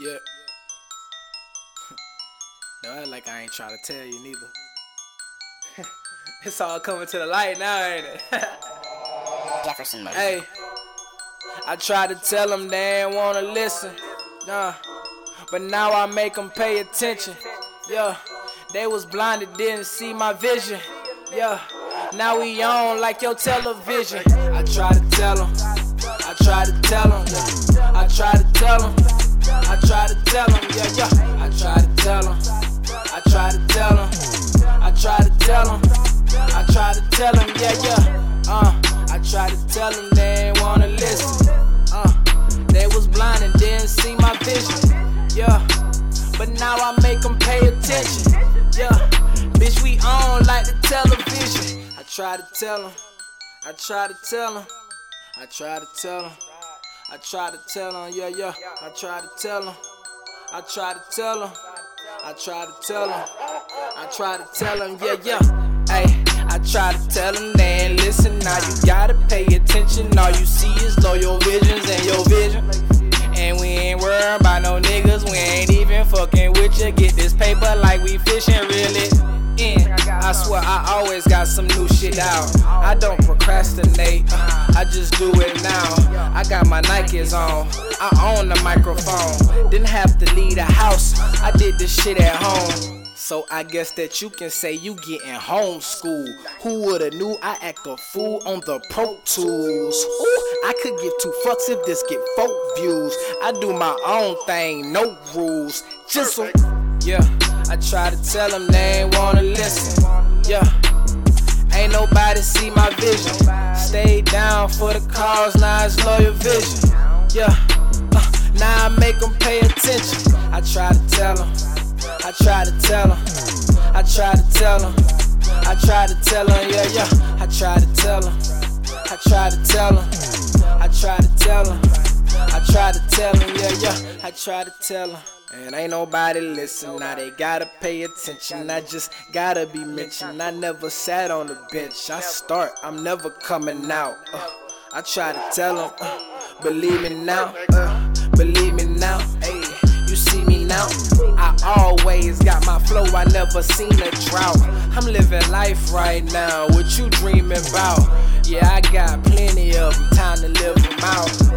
Yeah. No, I like I ain't trying to tell you neither. It's all coming to the light now, ain't it? Jefferson, hey, I tried to tell them they ain't wanna listen. Nah, but now I make them pay attention. Yeah, they was blinded, didn't see my vision. Yeah, now we on like your television. I try to tell them, I try to tell them, I try to tell them, I try to tell them, yeah, yeah. I try to tell them, I try to tell them, I try to tell them, I try to tell them, yeah, yeah. I try to tell them they ain't wanna listen. They was blind and didn't see my vision. Yeah, but now I make them pay attention. Yeah, bitch, we on like the television. I try to tell them, I try to tell them, I try to tell them, I try to tell them, yeah, yeah. I try to tell them, I try to tell them, I try to tell them, I try to tell them, yeah, yeah. Ay, I try to tell them they ain't listen. Now you gotta pay attention. All you see is though your visions and your vision. And we ain't worried about no niggas. We ain't even fucking with ya. Get this paper like we fishing, really. I swear I always got some new shit out. I don't procrastinate, I just do it now. I got my Nikes on, I own the microphone. Didn't have to leave the house, I did this shit at home. So I guess that you can say you getting homeschooled. Who woulda knew I act a fool on the Pro Tools? Ooh, I could give two fucks if this get folk views. I do my own thing, no rules. Just so, yeah, I try to tell them they ain't wanna listen. Yeah, ain't nobody see my vision. Stay down for the cause, now it's loyal vision. Yeah, now I make them pay attention. I try to tell them, I try to tell them, I try to tell them, I try to tell them, yeah, yeah. I try to tell them, I try to tell them, I try to tell them, I try to tell them, yeah, yeah. I try to tell them, and ain't nobody listen. Now they gotta pay attention, I just gotta be mentioned. I never sat on the bench, I start, I'm never coming out. I try to tell them, believe me now, believe me now, ayy. You see me now, I always got my flow, I never seen a drought. I'm living life right now, what you dreaming about? Yeah, I got plenty of them, time to live them out.